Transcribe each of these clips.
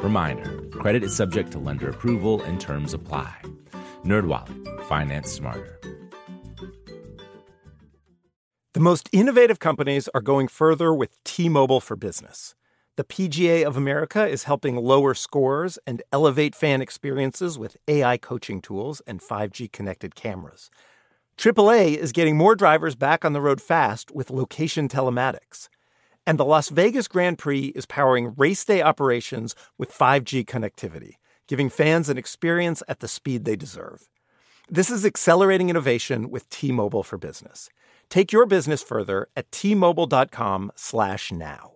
Reminder, credit is subject to lender approval and terms apply. NerdWallet, finance smarter. The most innovative companies are going further with T-Mobile for Business. The PGA of America is helping lower scores and elevate fan experiences with AI coaching tools and 5G connected cameras. AAA is getting more drivers back on the road fast with location telematics. And the Las Vegas Grand Prix is powering race day operations with 5G connectivity, giving fans an experience at the speed they deserve. This is accelerating innovation with T-Mobile for Business. Take your business further at T-Mobile.com/now.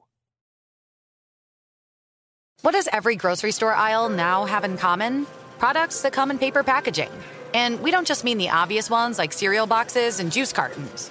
What does every grocery store aisle now have in common? Products that come in paper packaging. And we don't just mean the obvious ones like cereal boxes and juice cartons.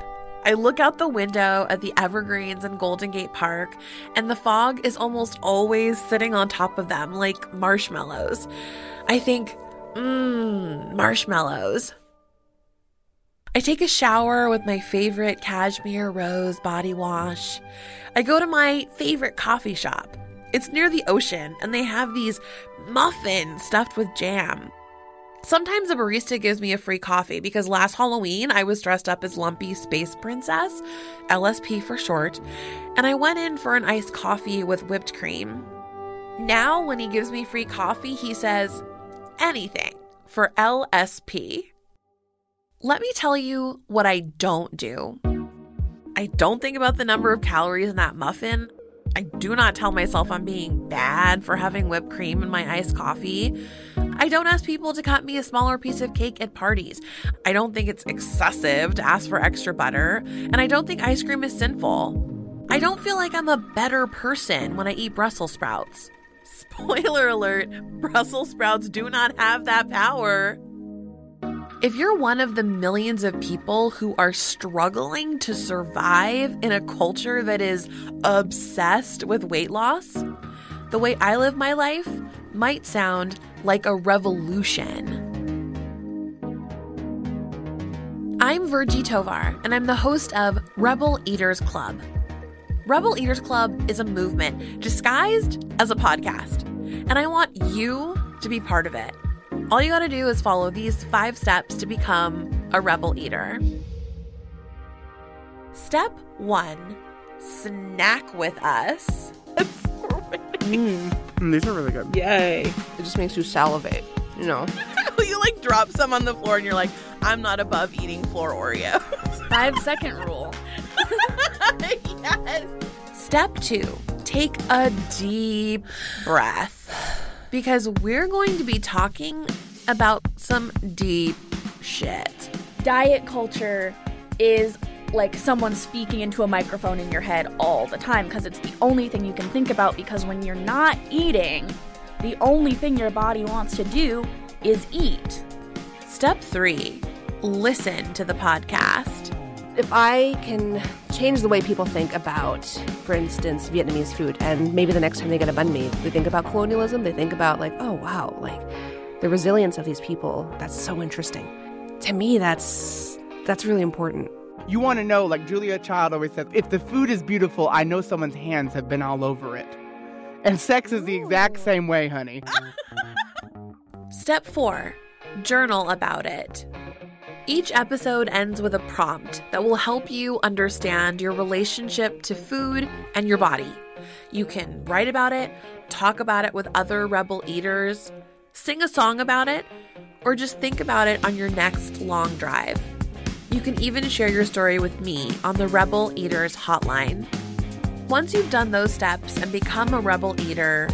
I look out the window at the evergreens in Golden Gate Park, and the fog is almost always sitting on top of them like marshmallows. I think, marshmallows. I take a shower with my favorite cashmere rose body wash. I go to my favorite coffee shop. It's near the ocean, and they have these muffins stuffed with jam. Sometimes a barista gives me a free coffee because last Halloween, I was dressed up as Lumpy Space Princess, LSP for short, and I went in for an iced coffee with whipped cream. Now, when he gives me free coffee, he says, anything for LSP. Let me tell you what I don't do. I don't think about the number of calories in that muffin. I do not tell myself I'm being bad for having whipped cream in my iced coffee. I don't ask people to cut me a smaller piece of cake at parties. I don't think it's excessive to ask for extra butter. And I don't think ice cream is sinful. I don't feel like I'm a better person when I eat Brussels sprouts. Spoiler alert, Brussels sprouts do not have that power. If you're one of the millions of people who are struggling to survive in a culture that is obsessed with weight loss, the way I live my life might sound like a revolution. I'm Virgie Tovar, and I'm the host of Rebel Eaters Club. Rebel Eaters Club is a movement disguised as a podcast, and I want you to be part of it. All you gotta do is follow these 5 steps to become a rebel eater. Step 1, snack with us. That's so these are really good. Yay. It just makes you salivate, you know. You like drop some on the floor and you're like, I'm not above eating floor Oreos. 5-second rule. Yes. Step 2, take a deep breath. Because we're going to be talking about some deep shit. Diet culture is like someone speaking into a microphone in your head all the time because it's the only thing you can think about, because when you're not eating, the only thing your body wants to do is eat. Step 3, listen to the podcast. If I can change the way people think about, for instance, Vietnamese food, and maybe the next time they get a banh mi, they think about colonialism, they think about like, oh, wow, like the resilience of these people, that's so interesting. To me, that's really important. You want to know, like Julia Child always says, if the food is beautiful, I know someone's hands have been all over it. And sex is the exact same way, honey. Step 4, journal about it. Each episode ends with a prompt that will help you understand your relationship to food and your body. You can write about it, talk about it with other rebel eaters, sing a song about it, or just think about it on your next long drive. You can even share your story with me on the Rebel Eaters hotline. Once you've done those steps and become a Rebel Eater,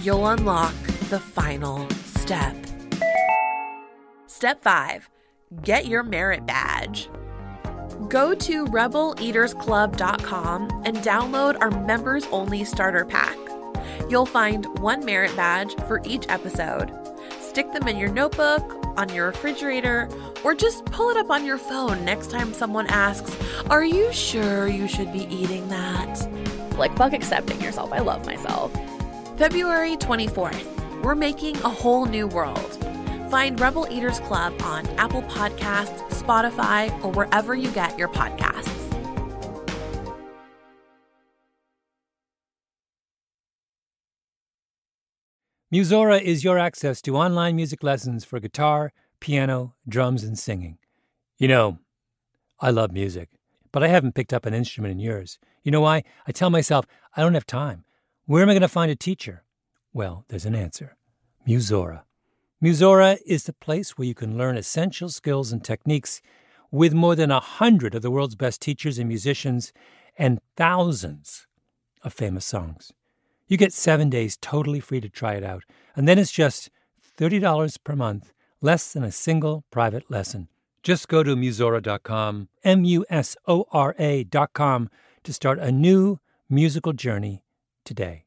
you'll unlock the final step. Step 5. Get your merit badge. Go to rebeleatersclub.com and download our members-only starter pack. You'll find one merit badge for each episode. Stick them in your notebook, on your refrigerator, or just pull it up on your phone next time someone asks, "Are you sure you should be eating that?" Like, fuck accepting yourself. I love myself. February 24th, we're making a whole new world. Find Rebel Eaters Club on Apple Podcasts, Spotify, or wherever you get your podcasts. Musora is your access to online music lessons for guitar, piano, drums, and singing. You know, I love music, but I haven't picked up an instrument in years. You know why? I tell myself, I don't have time. Where am I going to find a teacher? Well, there's an answer. Musora. Musora is the place where you can learn essential skills and techniques with more than 100 of the world's best teachers and musicians and thousands of famous songs. You get 7 days totally free to try it out, and then it's just $30 per month, less than a single private lesson. Just go to musora.com, MUSORA.com, to start a new musical journey today.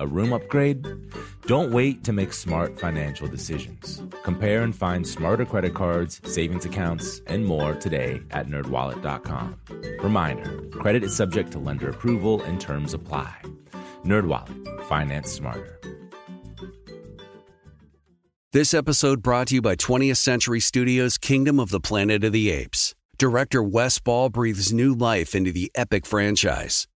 A room upgrade? Don't wait to make smart financial decisions. Compare and find smarter credit cards, savings accounts, and more today at nerdwallet.com. Reminder, credit is subject to lender approval and terms apply. NerdWallet, finance smarter. This episode brought to you by 20th Century Studios' Kingdom of the Planet of the Apes. Director Wes Ball breathes new life into the epic franchise.